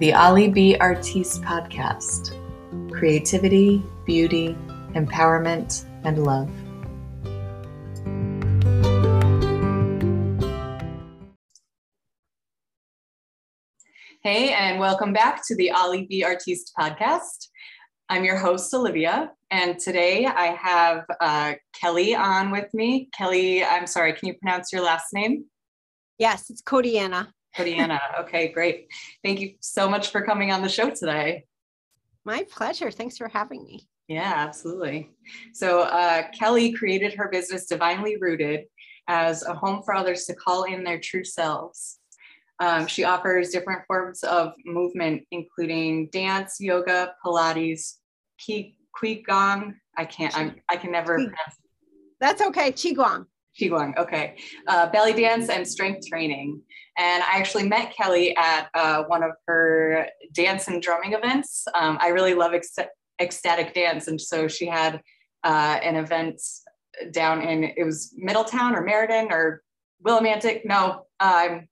the Ali B. Artiste podcast. Creativity, beauty, empowerment, and love. Hey, and welcome back to the Ali B. Artiste podcast. I'm your host, Olivia, and today I have Kellie on with me. Kellie, I'm sorry, can you pronounce your last name? Yes, it's Codianna. Codianna. Okay, great. Thank you so much for coming on the show today. My pleasure. Thanks for having me. Yeah, absolutely. So Kellie created her business, Divinely Rooted, as a home for others to call in their true selves. She offers different forms of movement, including dance, yoga, Pilates, Qigong. I can never pronounce. That's okay. Qigong. Okay. Belly dance and strength training. And I actually met Kellie at one of her dance and drumming events. I really love ecstatic dance. And so she had an event down in, it was Middletown or Meriden or Willimantic. No, I'm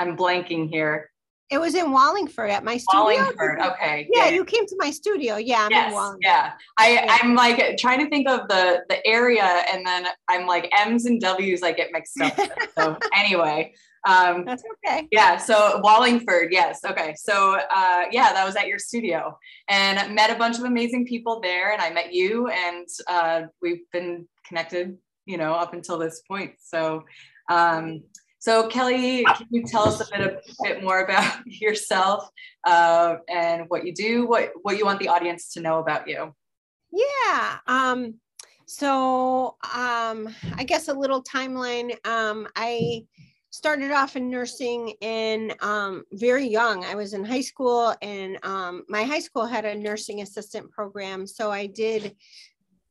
blanking here. It was in Wallingford at my studio. Wallingford, okay. Yeah, yeah. You came to my studio. Yeah, I'm in Wallingford. Yeah. I'm like trying to think of the area, and then I'm like M's and W's, I get mixed up. So anyway. That's okay. Yeah, so Wallingford, yes. Okay, so that was at your studio. And I met a bunch of amazing people there, and I met you, and we've been connected, up until this point. So, So Kellie, can you tell us a bit more about yourself and what you do, what you want the audience to know about you? Yeah. I guess a little timeline. I started off in nursing very young. I was in high school, and my high school had a nursing assistant program. So I did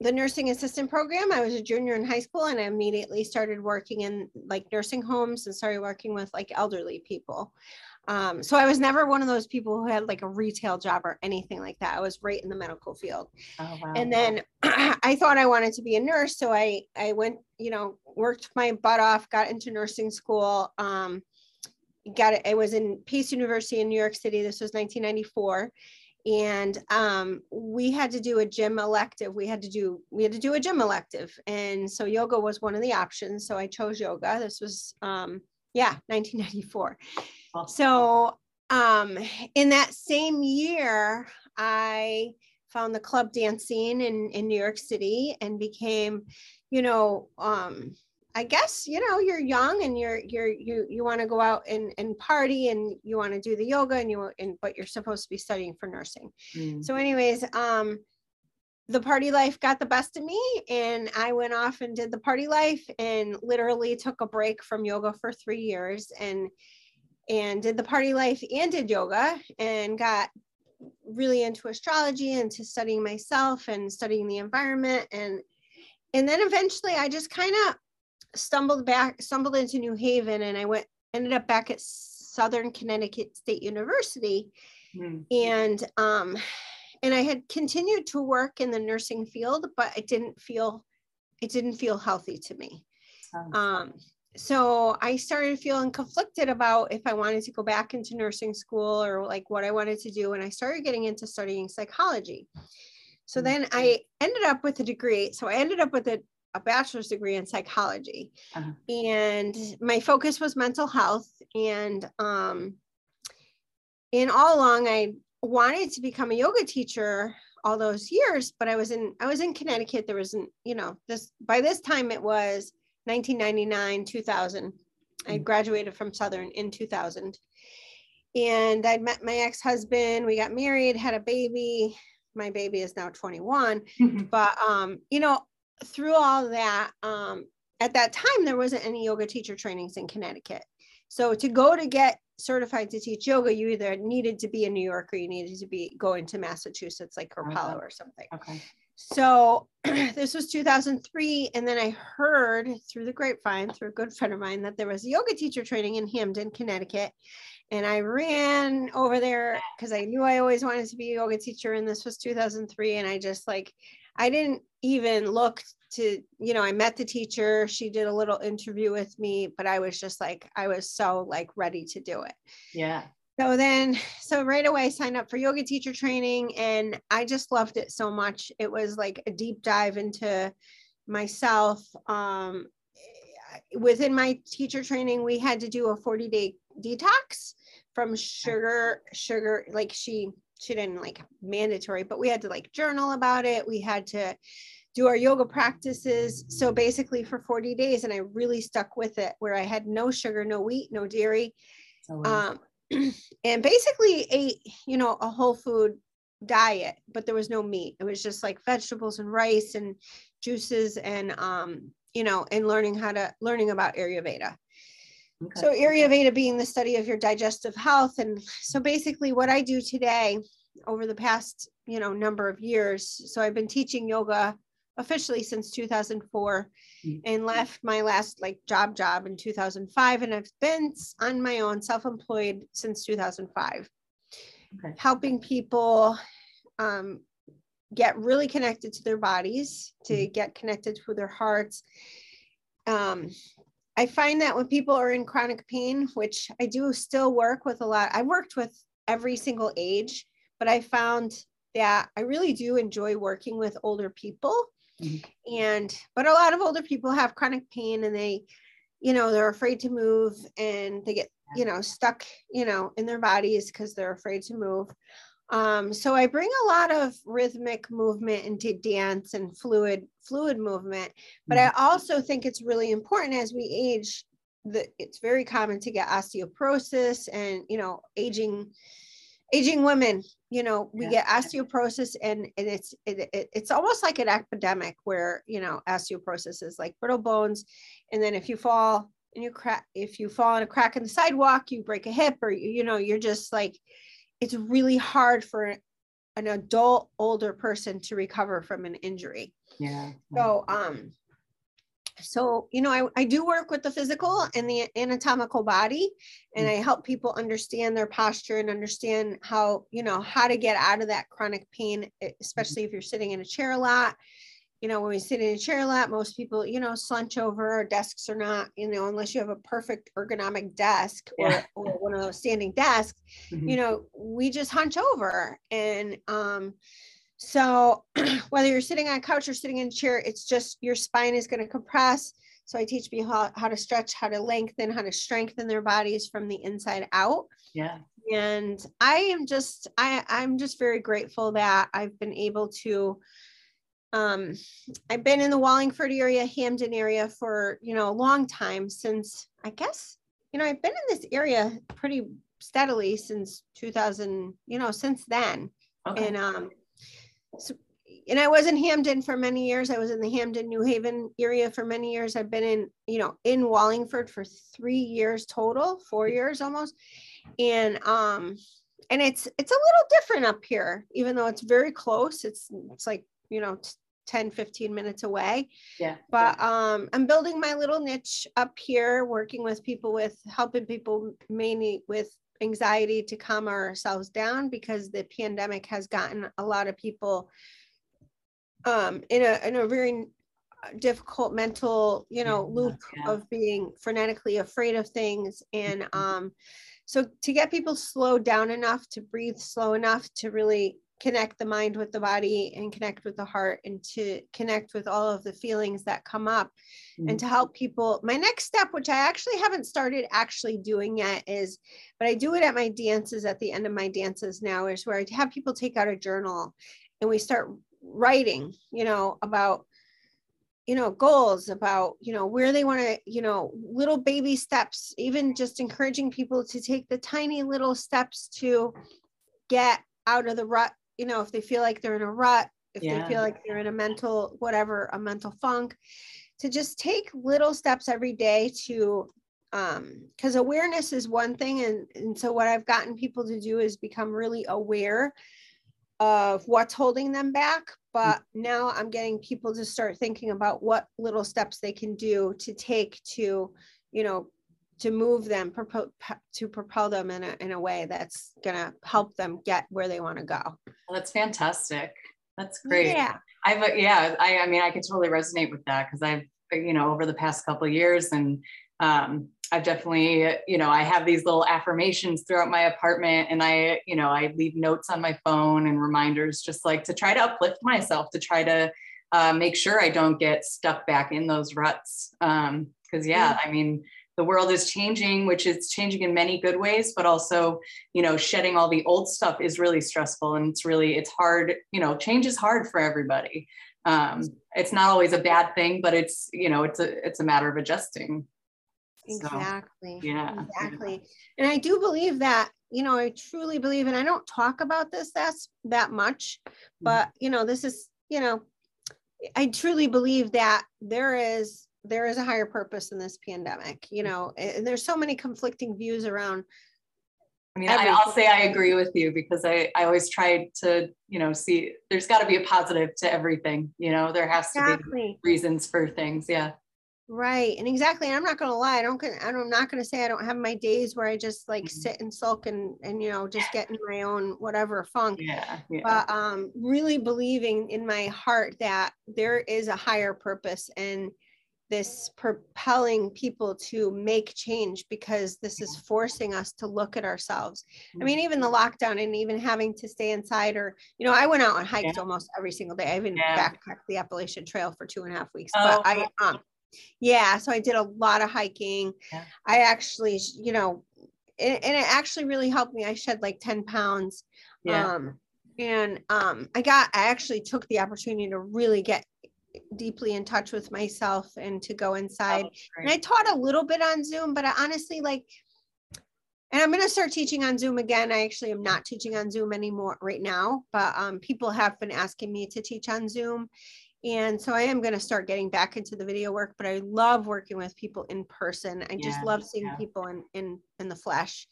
the nursing assistant program. I was a junior in high school, and I immediately started working in like nursing homes and started working with like elderly people. So I was never one of those people who had like a retail job or anything like that. I was right in the medical field. Oh, wow. And then I thought I wanted to be a nurse. So I went, worked my butt off, got into nursing school. I was in Pace University in New York City. This was 1994. And we had to do a gym elective, and so yoga was one of the options, so I chose yoga. This was 1994. So in that same year, I found the club dance scene in New York City, and became I guess, you're young, and you want to go out and party, and you want to do the yoga, but you're supposed to be studying for nursing. Mm. So anyways, the party life got the best of me, and I went off and did the party life, and literally took a break from yoga for 3 years, and did the party life and did yoga, and got really into astrology, and to studying myself and studying the environment. And then eventually I just kind of stumbled into New Haven, and I ended up back at Southern Connecticut State University. Mm. And I had continued to work in the nursing field, but it didn't feel healthy to me. Oh. So I started feeling conflicted about if I wanted to go back into nursing school or like what I wanted to do. And I started getting into studying psychology. So then I ended up with a degree. So I ended up with a bachelor's degree in psychology. Uh-huh. And my focus was mental health. And in all along, I wanted to become a yoga teacher all those years, but I was in Connecticut. There wasn't, by this time it was 1999, 2000. Mm-hmm. I graduated from Southern in 2000. And I'd met my ex-husband. We got married, had a baby. My baby is now 21, but, through all that, at that time, there wasn't any yoga teacher trainings in Connecticut. So to go to get certified to teach yoga, you either needed to be in New York, or you needed to go into Massachusetts, like Karpala or something. Okay. So this was 2003. And then I heard through the grapevine, through a good friend of mine, that there was a yoga teacher training in Hamden, Connecticut. And I ran over there because I knew I always wanted to be a yoga teacher. And this was 2003. And I just I didn't even look to, I met the teacher. She did a little interview with me, but I was so ready to do it. Yeah. So right away, signed up for yoga teacher training, and I just loved it so much. It was like a deep dive into myself. Within my teacher training, we had to do a 40-day detox from sugar. Like she didn't like mandatory, but we had to like journal about it. We had to do our yoga practices. So basically for 40 days, and I really stuck with it, where I had no sugar, no wheat, no dairy. Oh, wow. And basically ate, you know, a whole food diet, but there was no meat. It was just like vegetables and rice and juices and, you know, and learning about Ayurveda. Okay. So Ayurveda being the study of your digestive health. And so basically what I do today over the past, you know, number of years. So I've been teaching yoga officially since 2004 and left my last like job in 2005. And I've been on my own, self-employed since 2005, okay, helping people get really connected to their bodies, to get connected with their hearts. I find that when people are in chronic pain, which I do still work with a lot, I worked with every single age, but I found that I really do enjoy working with older people. Mm-hmm. But a lot of older people have chronic pain, and they, you know, they're afraid to move, and they get, you know, stuck, you know, in their bodies because they're afraid to move. So I bring a lot of rhythmic movement into dance and fluid movement. But I also think it's really important as we age, that it's very common to get osteoporosis and, you know, aging women, you know, we get osteoporosis, and it's almost like an epidemic where, you know, osteoporosis is like brittle bones. And then if you fall and you crack, if you fall in a crack in the sidewalk, you break a hip, or, you know, you're just like, it's really hard for an adult, older person to recover from an injury. Yeah. So, you know, I do work with the physical and the anatomical body, and I help people understand their posture and understand how, you know, how to get out of that chronic pain, especially if you're sitting in a chair a lot. You know, when we sit in a chair a lot, most people, you know, slouch over. Our desks are not, you know, unless you have a perfect ergonomic desk or one of those standing desks, you know, we just hunch over. And, so whether you're sitting on a couch or sitting in a chair, it's just your spine is going to compress. So I teach people how to stretch, how to lengthen, how to strengthen their bodies from the inside out. Yeah. And I'm just very grateful that I've been able to, I've been in the Wallingford area, Hamden area for, you know, a long time since, I guess, you know, I've been in this area pretty steadily since 2000, you know, since then. Okay. And, and I was in Hamden for many years. I was in the Hamden, New Haven area for many years. I've been in, you know, in Wallingford for 3 years total, 4 years almost. And it's a little different up here, even though it's very close. It's like, you know, 10, 15 minutes away. Yeah. But, I'm building my little niche up here, working with people helping people mainly with anxiety to calm ourselves down, because the pandemic has gotten a lot of people in a very difficult mental, you know, loop of being frenetically afraid of things. And so to get people slowed down enough to breathe slow enough to really connect the mind with the body and connect with the heart and to connect with all of the feelings that come up and to help people. My next step, which I actually haven't started actually doing yet is, but I do it at my dances, at the end of my dances now, is where I have people take out a journal and we start writing, you know, about, you know, goals, about, you know, where they want to, you know, little baby steps, even just encouraging people to take the tiny little steps to get out of the rut. You know, if they feel like they're in a rut, if they feel like they're in a mental, whatever, a mental funk, to just take little steps every day to, because awareness is one thing. And so what I've gotten people to do is become really aware of what's holding them back. But now I'm getting people to start thinking about what little steps they can do to take to, you know, to move them, to propel them in a way that's going to help them get where they want to go. Well, that's fantastic. That's great. Yeah. I mean, I can totally resonate with that, because I've, you know, over the past couple of years and I've definitely, you know, I have these little affirmations throughout my apartment, and I, you know, I leave notes on my phone and reminders, just like to try to uplift myself, to try to make sure I don't get stuck back in those ruts. Because yeah, I mean, the world is changing, which is changing in many good ways, but also, you know, shedding all the old stuff is really stressful, and it's really, it's hard, you know, change is hard for everybody. It's not always a bad thing, but it's, you know, it's a matter of adjusting. Exactly. So, yeah, exactly. And I do believe that, you know, I truly believe, and I don't talk about this that much, but you know, this is, you know, I truly believe that there is a higher purpose in this pandemic, you know, and there's so many conflicting views around. I mean, I'll say I agree with you, because I always try to, you know, see there's got to be a positive to everything, you know, there has to be reasons for things. Yeah. Right. And exactly. And I'm not going to lie. I'm not going to say I don't have my days where I just like sit and sulk and, you know, just get in my own, whatever funk, but really believing in my heart that there is a higher purpose, and this propelling people to make change, because this is forcing us to look at ourselves. I mean, even the lockdown and even having to stay inside, or, you know, I went out on hikes almost every single day. I even backpacked the Appalachian Trail for 2.5 weeks, but I, so I did a lot of hiking. I actually, you know, and it actually really helped me. I shed like 10 pounds. I actually took the opportunity to really get deeply in touch with myself and to go inside. And I taught a little bit on Zoom, but I honestly like, and I'm going to start teaching on Zoom again. I actually am not teaching on Zoom anymore right now, but people have been asking me to teach on Zoom. And so I am going to start getting back into the video work, but I love working with people in person. I just love seeing people in the flesh.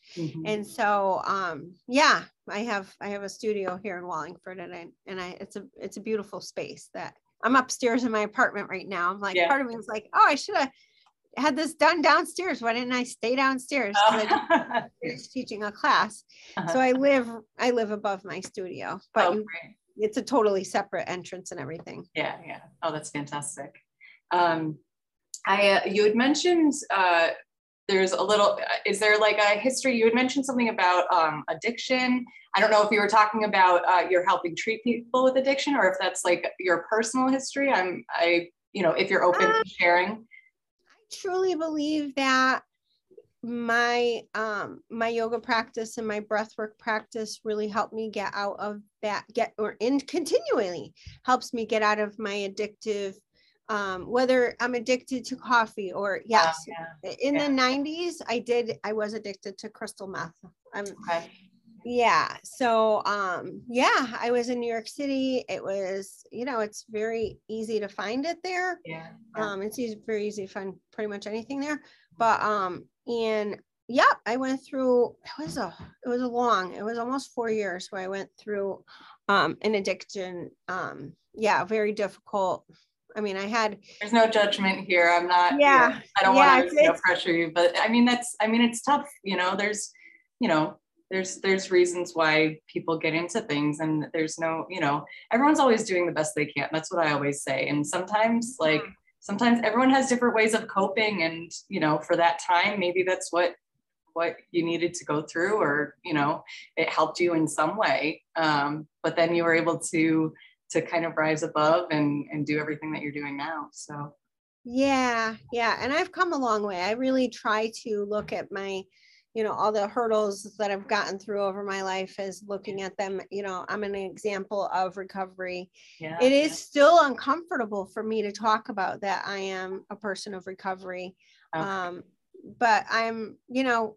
And so, I have a studio here in Wallingford, and it's a beautiful space that I'm upstairs in my apartment right now. I'm like, part of me is like, oh, I should have had this done downstairs. Why didn't I stay downstairs? I was teaching a class. So I live above my studio, but it's a totally separate entrance and everything. Yeah. Yeah. Oh, that's fantastic. You had mentioned, is there like a history? You had mentioned something about addiction. I don't know if you were talking about you're helping treat people with addiction, or if that's like your personal history. You know, if you're open to sharing. I truly believe that my my yoga practice and my breathwork practice really helped me get out of that, continually helps me get out of my addictive, whether I'm addicted to coffee or the 90s, I was addicted to crystal meth. I was in New York City. It was, you know, it's very easy to find it there. It's very easy to find pretty much anything there, but I went through, it was almost 4 years where I went through an addiction. Very difficult. I mean, there's no judgment here. I'm not, I don't want to pressure you, but I mean, it's tough, you know, there's reasons why people get into things, and there's no, you know, everyone's always doing the best they can. That's what I always say. And sometimes everyone has different ways of coping, and, you know, for that time, maybe that's what you needed to go through, or, you know, it helped you in some way. But then you were able to kind of rise above and do everything that you're doing now. So. Yeah. And I've come a long way. I really try to look at my, you know, all the hurdles that I've gotten through over my life as looking at them, you know, I'm an example of recovery. It is still uncomfortable for me to talk about that. I am a person of recovery. But I'm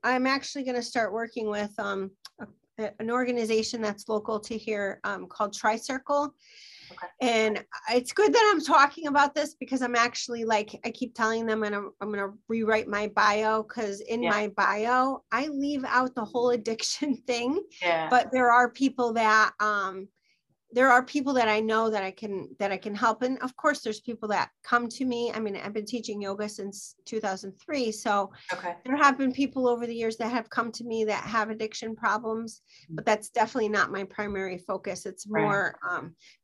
actually going to start working with, an organization that's local to here, called TriCircle. And it's good that I'm talking about this, because I'm actually like, I keep telling them, and I'm going to rewrite my bio, because in my bio, I leave out the whole addiction thing, but there are people that, there are people that I know that I can help. And of course, there's people that come to me. I mean, I've been teaching yoga since 2003. So there have been people over the years that have come to me that have addiction problems, but that's definitely not my primary focus. It's more,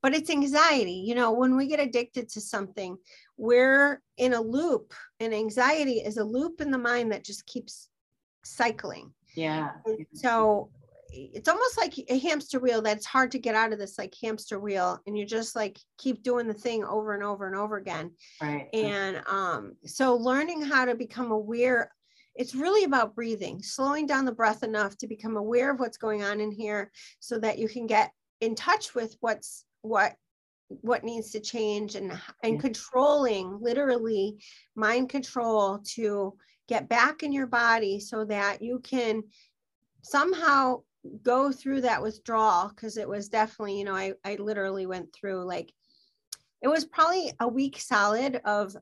but it's anxiety. You know, when we get addicted to something, we're in a loop, and anxiety is a loop in the mind that just keeps cycling. Yeah. And so it's almost like a hamster wheel that's hard to get out of, this like hamster wheel, and you just like keep doing the thing over and over and over again. Right. And so learning how to become aware, it's really about breathing, slowing down the breath enough to become aware of what's going on in here so that you can get in touch with what needs to change, and controlling, literally mind control, to get back in your body so that you can somehow go through that withdrawal. Because it was definitely, you know, I literally went through, like, it was probably a week solid of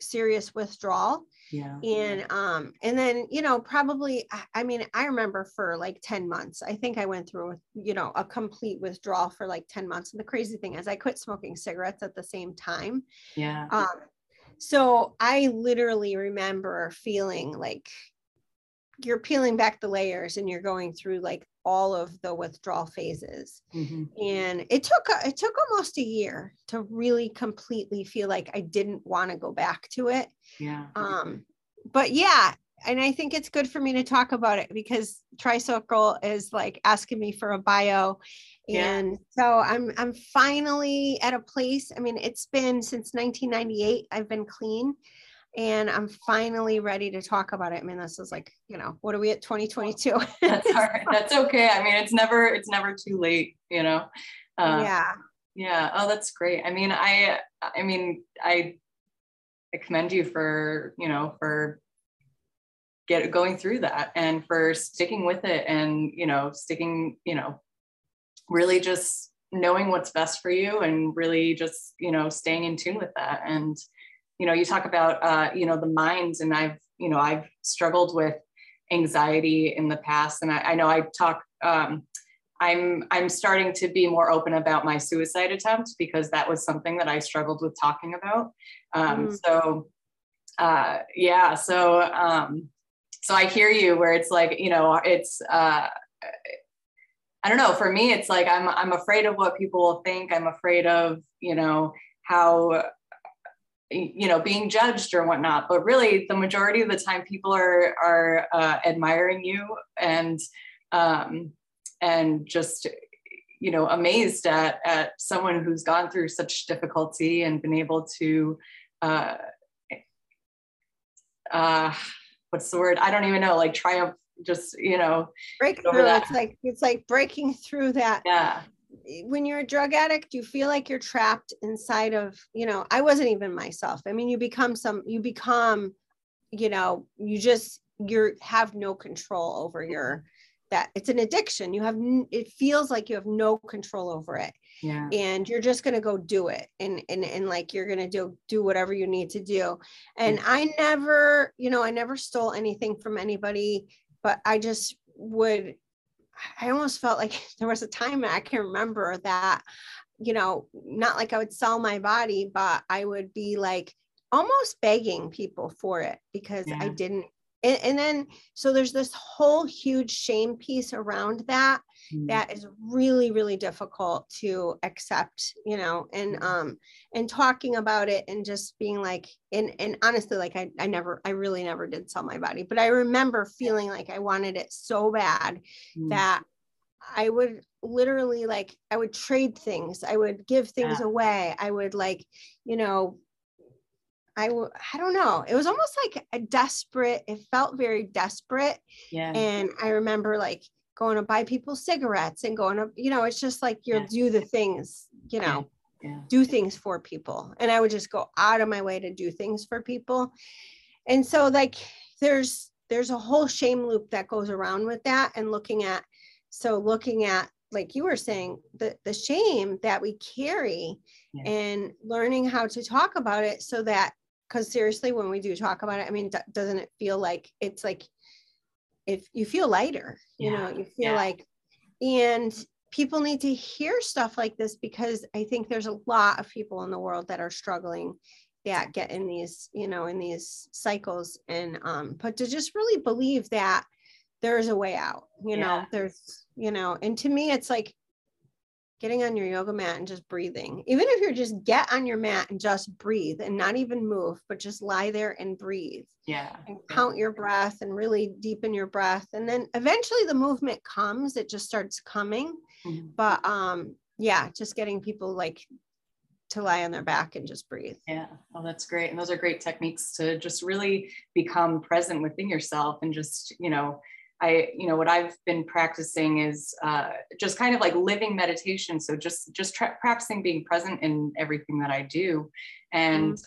serious withdrawal. Yeah. And then, you know, probably, I mean, I remember for like 10 months, I think I went through, you know, a complete withdrawal for like 10 months. And the crazy thing is I quit smoking cigarettes at the same time. Yeah. So I literally remember feeling like you're peeling back the layers and you're going through like all of the withdrawal phases. Mm-hmm. And it took almost a year to really completely feel like I didn't want to go back to it. Yeah. But yeah. And I think it's good for me to talk about it because TriCircle is like asking me for a bio. And so I'm finally at a place. I mean, it's been since 1998, I've been clean. And I'm finally ready to talk about it. I mean, this is like, you know, what are we at, 2022? That's all right. That's okay. I mean, it's never too late, you know? Yeah. Oh, that's great. I mean, I commend you for, you know, for going through that and for sticking with it, and, you know, sticking, you know, really just knowing what's best for you and really just, you know, staying in tune with that. And, you know, you talk about, you know, the minds, and I've struggled with anxiety in the past. And I know I talk, I'm starting to be more open about my suicide attempt, because that was something that I struggled with talking about. So I hear you, where it's like, you know, it's, I don't know, for me, it's like, I'm afraid of what people will think. I'm afraid of, you know, how, you know, being judged or whatnot, but really the majority of the time people are admiring you and just, you know, amazed at someone who's gone through such difficulty and been able to, what's the word? I don't even know, like triumph, just, you know, break through. It's like breaking through that. Yeah. When you're a drug addict, you feel like you're trapped inside of, you know, I wasn't even myself. I mean, you have no control over that it's an addiction. It feels like you have no control over it. Yeah. And you're just going to go do it. And like, you're going to do whatever you need to do. And I never stole anything from anybody, but I almost felt like there was a time, I can remember that, you know, not like I would sell my body, but I would be like almost begging people for it because I didn't. And then, so there's this whole huge shame piece around that, that is really, really difficult to accept, you know, and talking about it and just being like, and honestly, like I really never did sell my body, but I remember feeling like I wanted it so bad that I would literally like, I would trade things. I would give things away. I would like, you know, I don't know. It was almost like it felt very desperate. Yeah. And I remember like going to buy people cigarettes and going to, you know, it's just like you'll do the things, you know, do things for people. And I would just go out of my way to do things for people. And so like, there's a whole shame loop that goes around with that, and looking at, like you were saying, the shame that we carry and learning how to talk about it so that, because seriously, when we do talk about it, I mean, doesn't it feel like it's like, if you feel lighter, you know, you feel like, and people need to hear stuff like this, because I think there's a lot of people in the world that are struggling, that get in these, you know, in these cycles, and but to just really believe that there's a way out, you know, there's, you know, and to me, it's like getting on your yoga mat and just breathing. Even if you're just get on your mat and just breathe and not even move, but just lie there and breathe. Yeah. And count your breath and really deepen your breath. And then eventually the movement comes, it just starts coming. Mm-hmm. But yeah, just getting people like to lie on their back and just breathe. Yeah. Well, that's great. And those are great techniques to just really become present within yourself. And just, you know, what I've been practicing is just kind of like living meditation. So just practicing being present in everything that I do. And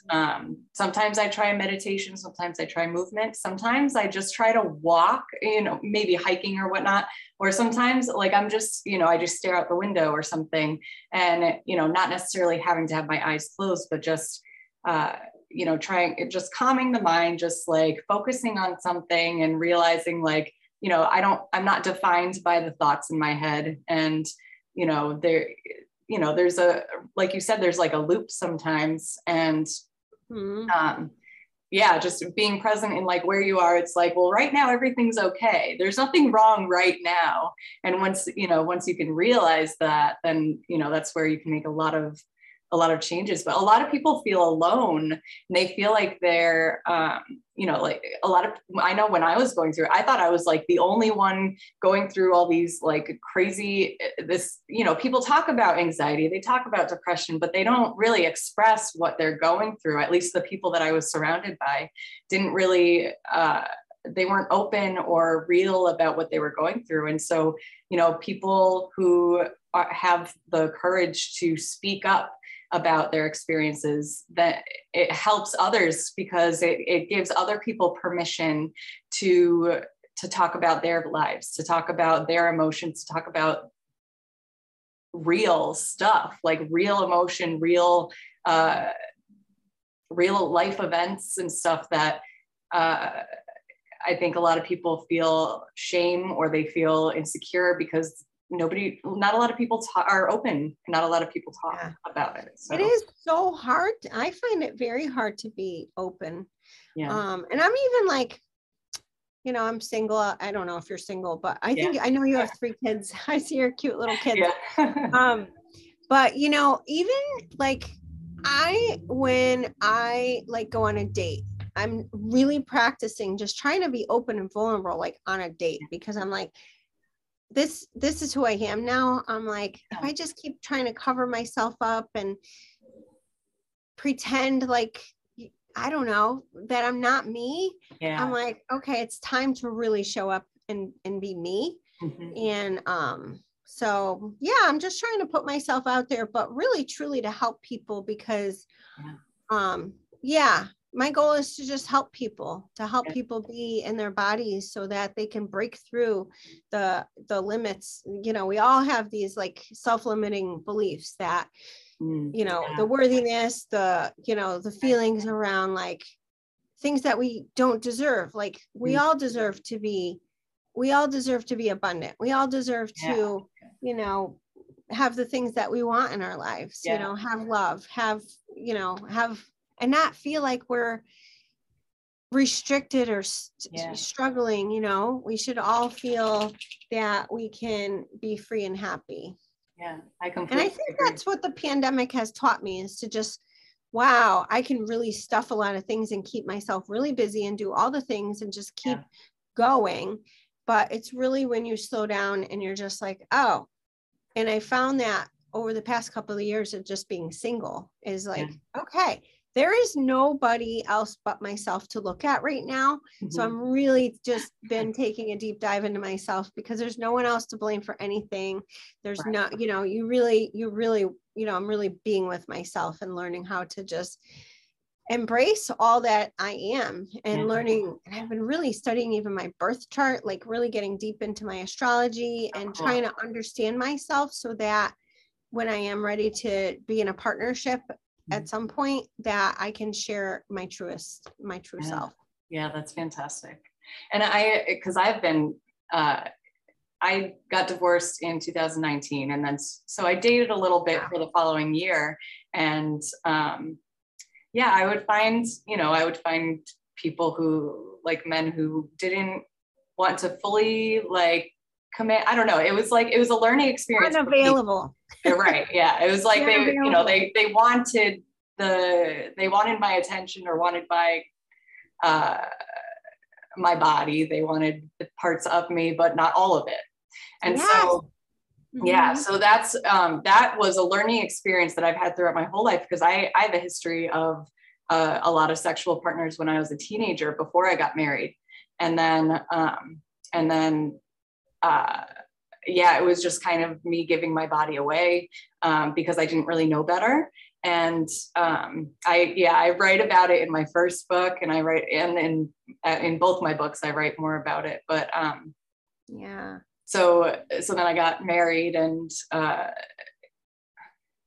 sometimes I try meditation, sometimes I try movement, sometimes I just try to walk, you know, maybe hiking or whatnot. Or sometimes like, I'm just, you know, I just stare out the window or something, and, you know, not necessarily having to have my eyes closed, but just, you know, trying, just calming the mind, just like focusing on something and realizing like, you know, I'm not defined by the thoughts in my head. And, you know, there's a, like you said, there's like a loop sometimes. And, yeah, just being present in like where you are. It's like, well, right now, everything's okay. There's nothing wrong right now. And once you can realize that, then, you know, that's where you can make a lot of changes. But a lot of people feel alone, and they feel like they're, you know, like a lot of, I know when I was going through it, I thought I was like the only one going through all these like crazy, this, you know, people talk about anxiety, they talk about depression, but they don't really express what they're going through. At least the people that I was surrounded by didn't really, they weren't open or real about what they were going through. And so, you know, people who have the courage to speak up about their experiences, that it helps others, because it gives other people permission to talk about their lives, to talk about their emotions, to talk about real stuff, like real emotion, real life events and stuff that, I think a lot of people feel shame, or they feel insecure because not a lot of people are open, and not a lot of people talk about it. So. It is so hard. I find it very hard to be open. Yeah. And I'm even like, you know, I'm single. I don't know if you're single, but I think, I know you have 3 kids. I see your cute little kids. Yeah. But you know, even like when I like go on a date, I'm really practicing just trying to be open and vulnerable, like on a date, because I'm like, this is who I am now. I'm like, if I just keep trying to cover myself up and pretend like, I don't know, that I'm not me. Yeah. I'm like, okay, it's time to really show up and be me. Mm-hmm. And so yeah, I'm just trying to put myself out there, but really truly to help people, because my goal is to just help people, be in their bodies so that they can break through the limits. You know, we all have these like self-limiting beliefs that, you know, the worthiness, the, you know, the feelings around like things that we don't deserve. Like we all deserve to be, abundant. We all deserve to, you know, have the things that we want in our lives, you know, have love, and not feel like we're restricted or struggling. You know, we should all feel that we can be free and happy. Yeah, I completely agree. And I think that's what the pandemic has taught me, is to just, wow, I can really stuff a lot of things and keep myself really busy and do all the things and just keep going. But it's really when you slow down and you're just like, oh, and I found that over the past couple of years of just being single is like, okay, there is nobody else but myself to look at right now. Mm-hmm. So I'm really just been taking a deep dive into myself, because there's no one else to blame for anything. There's not, you know, you really, I'm really being with myself and learning how to just embrace all that I am, and learning. And I've been really studying even my birth chart, like really getting deep into my astrology and trying to understand myself, so that when I am ready to be in a partnership at some point, that I can share my true self. Yeah, that's fantastic. And because I've been I got divorced in 2019. And then, so I dated a little bit for the following year. And yeah, I would find, you know, I would find people who, like, men who didn't want to fully, like, commit. I don't know. It was like, it was a learning experience. Unavailable. Right. Yeah. It was like, they, you know, they wanted they wanted my attention, or wanted my body. They wanted the parts of me, but not all of it. And so, yeah, so that's, that was a learning experience that I've had throughout my whole life, because I have a history of a lot of sexual partners when I was a teenager before I got married. And then, yeah, it was just kind of me giving my body away, because I didn't really know better. And, I write about it in my first book, and I write in both my books, I write more about it, but, yeah. So then I got married, and, that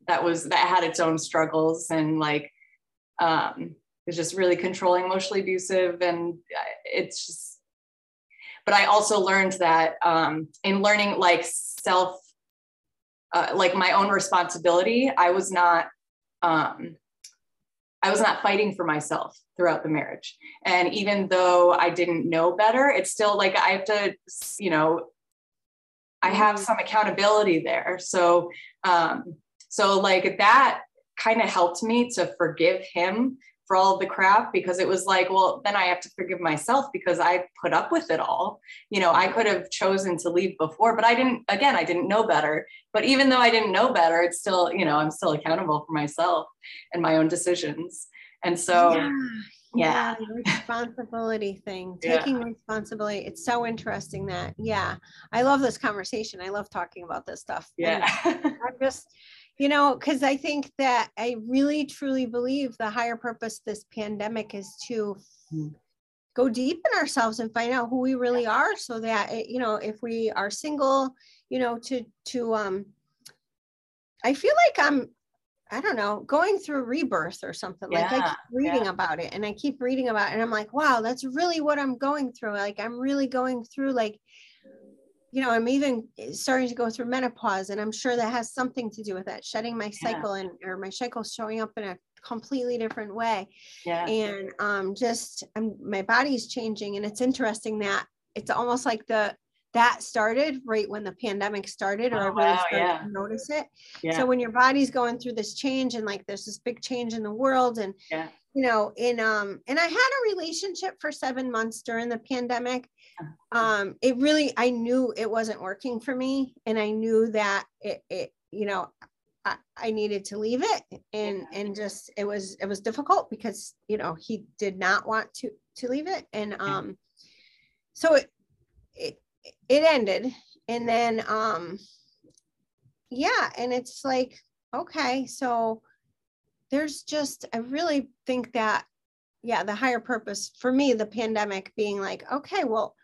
had its own struggles, and, like, it was just really controlling, emotionally abusive. And it's just, but I also learned that, in learning, like, like, my own responsibility, I was not fighting for myself throughout the marriage. And even though I didn't know better, it's still like, I have to, you know, I have some accountability there. So, like, that kind of helped me to forgive him for all the crap, because it was like, well, then I have to forgive myself because I put up with it all. You know, I could have chosen to leave before, but I didn't know better. But even though I didn't know better, it's still, you know, I'm still accountable for myself and my own decisions. And so, yeah. The responsibility thing, taking responsibility. It's so interesting that, I love this conversation. I love talking about this stuff. Yeah. I'm just, you know, because I think that I really truly believe the higher purpose this pandemic is to go deep in ourselves and find out who we really are, so that, you know, if we are single, you know, I feel like I don't know, going through rebirth or something. Like, I keep reading about it, and I keep reading about it, and I'm like, wow, that's really what I'm going through. Like, I'm really going through, like, you know, I'm even starting to go through menopause, and I'm sure that has something to do with that, shedding my cycle, and or my cycle showing up in a completely different way. Yeah. And my body's changing, and it's interesting that it's almost like that started right when the pandemic started, or everybody started to notice it. Yeah. So when your body's going through this change, and, like, there's this big change in the world, and you know, and I had a relationship for 7 months during the pandemic. It really, I knew it wasn't working for me, and I knew that it you know, I needed to leave it, and just, it was difficult, because, you know, he did not want to leave it. And, so it ended, and then, and it's like, okay, so there's just, I really think that, the higher purpose for me, the pandemic being like, okay, well,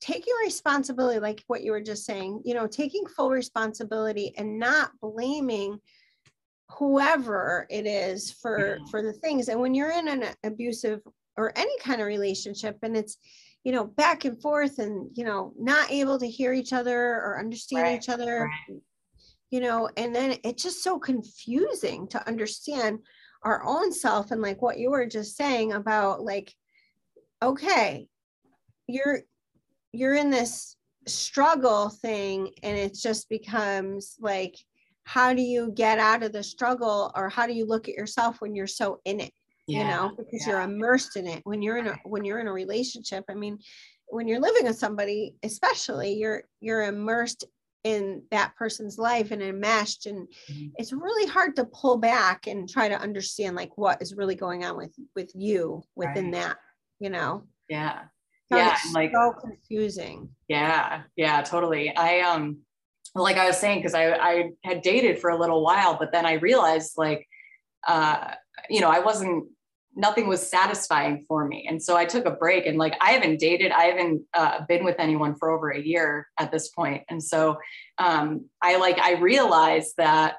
taking responsibility, like what you were just saying, you know, taking full responsibility and not blaming whoever it is for the things. And when you're in an abusive or any kind of relationship, and it's, you know, back and forth, and, you know, not able to hear each other or understand each other, you know, and then it's just so confusing to understand our own self. And, like, what you were just saying about, like, okay, you're in this struggle thing, and it just becomes like, how do you get out of the struggle, or how do you look at yourself when you're so in it, you know, because you're immersed in it. When you're in a relationship, I mean, when you're living with somebody, especially, you're immersed in that person's life and enmeshed, and it's really hard to pull back and try to understand, like, what is really going on with you within that, you know? Yeah. So it's, like, so confusing. Yeah, totally. I, like I was saying, cause I had dated for a little while, but then I realized, like, you know, nothing was satisfying for me. And so I took a break, and, like, I haven't been with anyone for over a year at this point. And so, I realized that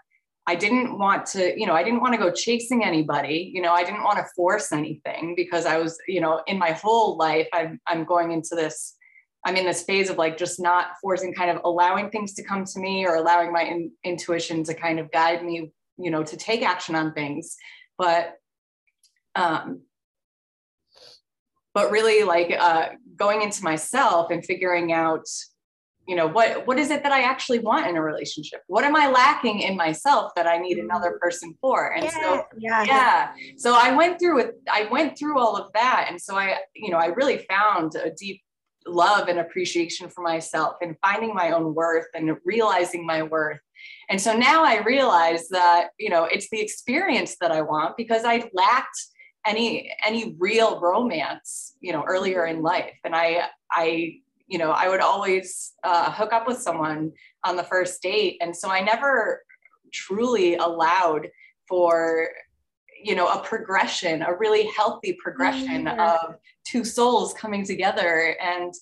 I didn't want to go chasing anybody, you know, I didn't want to force anything, because I was, you know, in my whole life, I'm going into this, I'm in this phase of like just not forcing, kind of allowing things to come to me or allowing my intuition to kind of guide me, you know, to take action on things. But really like going into myself and figuring out, you know, what is it that I actually want in a relationship? What am I lacking in myself that I need another person for? And so I went through all of that. And so I really found a deep love and appreciation for myself and finding my own worth and realizing my worth. And so now I realize that, you know, it's the experience that I want, because I lacked any real romance, you know, earlier in life. And I would always hook up with someone on the first date. And so I never truly allowed for, you know, a progression, a really healthy progression of two souls coming together and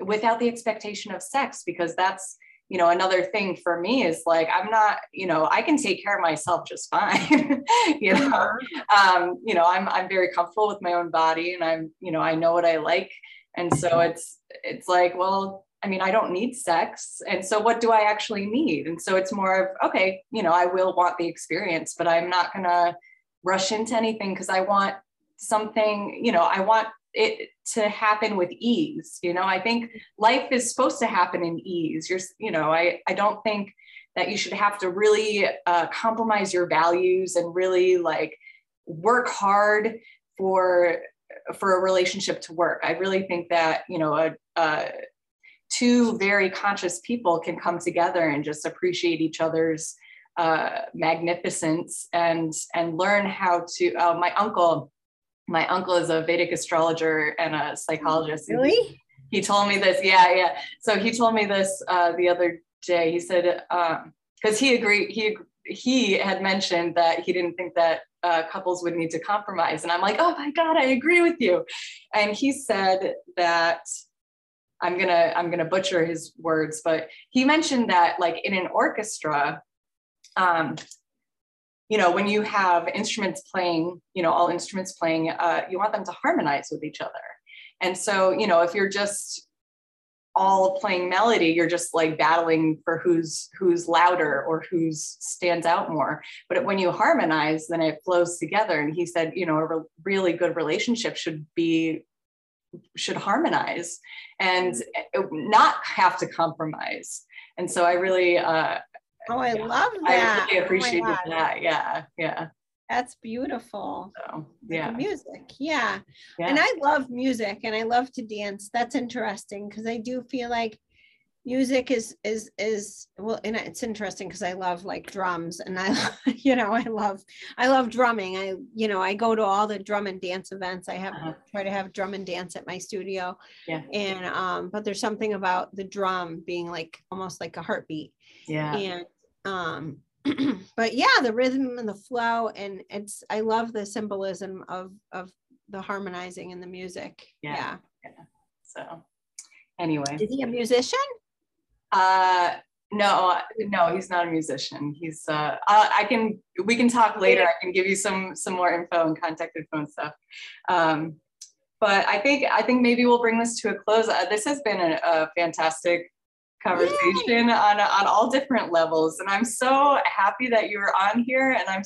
without the expectation of sex, because that's, you know, another thing for me is like, I'm not, you know, I can take care of myself just fine. You know, you know, I'm very comfortable with my own body, and I'm, you know, I know what I like. And so it's like, well, I mean, I don't need sex. And so what do I actually need? And so it's more of, okay, you know, I will want the experience, but I'm not going to rush into anything, because I want something, you know, I want it to happen with ease. You know, I think life is supposed to happen in ease. I don't think that you should have to really compromise your values and really like work hard for a relationship to work. I really think that, you know, two very conscious people can come together and just appreciate each other's magnificence and learn how to, my uncle is a Vedic astrologer and a psychologist. Really? He told me this. Yeah. So he told me this the other day. He said, because he agreed, he had mentioned that he didn't think that couples would need to compromise. And I'm like, oh my God, I agree with you. And he said that, I'm gonna butcher his words, but he mentioned that like in an orchestra, you know, when you have instruments playing, you know, all instruments playing, you want them to harmonize with each other. And so, you know, if you're just all playing melody, you're just like battling for who's louder or who's stands out more. But when you harmonize, then it flows together. And he said, you know, a really good relationship should harmonize and not have to compromise. And so I really, love that. I really appreciated that. Yeah. That's beautiful. So, yeah. Like music. Yeah. And I love music and I love to dance. That's interesting, because I do feel like music is well, and it's interesting because I love like drums, and I love drumming. I go to all the drum and dance events. I have try to have drum and dance at my studio. Yeah. And but there's something about the drum being like almost like a heartbeat. Yeah. And but yeah, the rhythm and the flow, and I love the symbolism of the harmonizing in the music. Yeah. So anyway. Is he a musician? No, he's not a musician. He's we can talk later. I can give you some more info and contact info and stuff. But I think maybe we'll bring this to a close. This has been a fantastic conversation on all different levels, and I'm so happy that you were on here, and I'm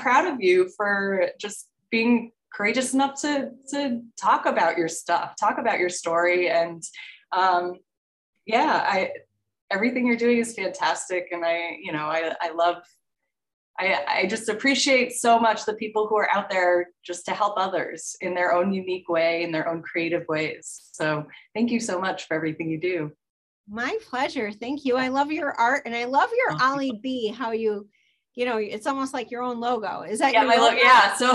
proud of you for just being courageous enough to talk about your stuff, talk about your story, and everything you're doing is fantastic, and I just appreciate so much the people who are out there just to help others in their own unique way, in their own creative ways. So thank you so much for everything you do. My pleasure. Thank you. I love your art, and I love your Ali B, how you know, it's almost like your own logo. Is that your logo? Yeah. So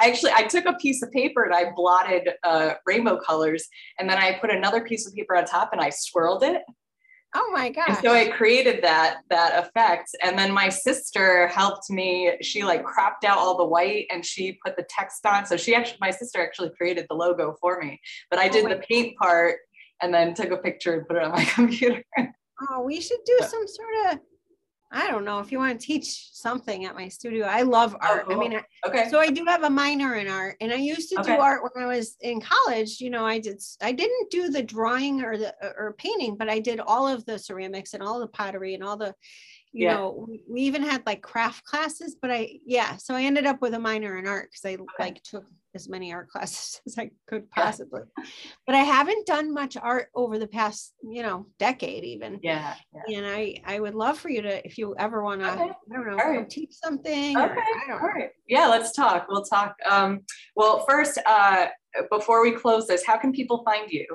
I took a piece of paper and I blotted rainbow colors, and then I put another piece of paper on top and I swirled it. Oh my gosh. And so I created that effect. And then my sister helped me. She like cropped out all the white and she put the text on. So my sister actually created the logo for me, but I did the paint part and then took a picture and put it on my computer. Oh, we should do some sort of I don't know if you want to teach something at my studio. I love art. Oh, cool. I mean, okay. So I do have a minor in art, and I used to do art when I was in college. You know, I didn't do the drawing or the painting, but I did all of the ceramics and all the pottery and all the, you know, we even had like craft classes, but so I ended up with a minor in art because I like took as many art classes as I could possibly, but I haven't done much art over the past, you know, decade even. And I would love for you to, if you ever want to, I don't know, teach something. All right. Yeah, let's talk. We'll talk. Well, first, before we close this, how can people find you?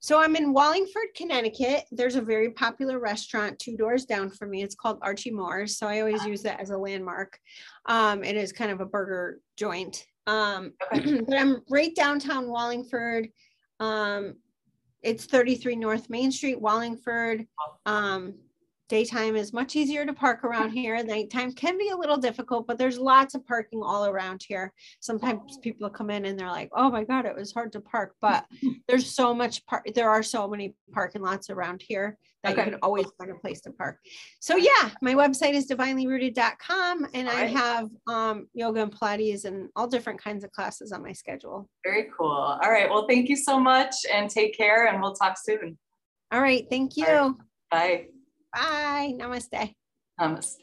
So I'm in Wallingford, Connecticut. There's a very popular restaurant 2 doors down from me. It's called Archie Moore's. So I always use that as a landmark. It is kind of a burger joint. But I'm right downtown Wallingford. It's 33 North Main Street, Wallingford. Daytime is much easier to park around here. Nighttime can be a little difficult, but there's lots of parking all around here. Sometimes people come in and they're like, oh my God, it was hard to park, but there's so much there are so many parking lots around here that you can always find a place to park. So yeah, my website is divinelyrooted.com, and I have yoga and Pilates and all different kinds of classes on my schedule. Very cool. All right. Well, thank you so much, and take care, and we'll talk soon. All right. Thank you. All right. Bye. Bye. Namaste. Namaste.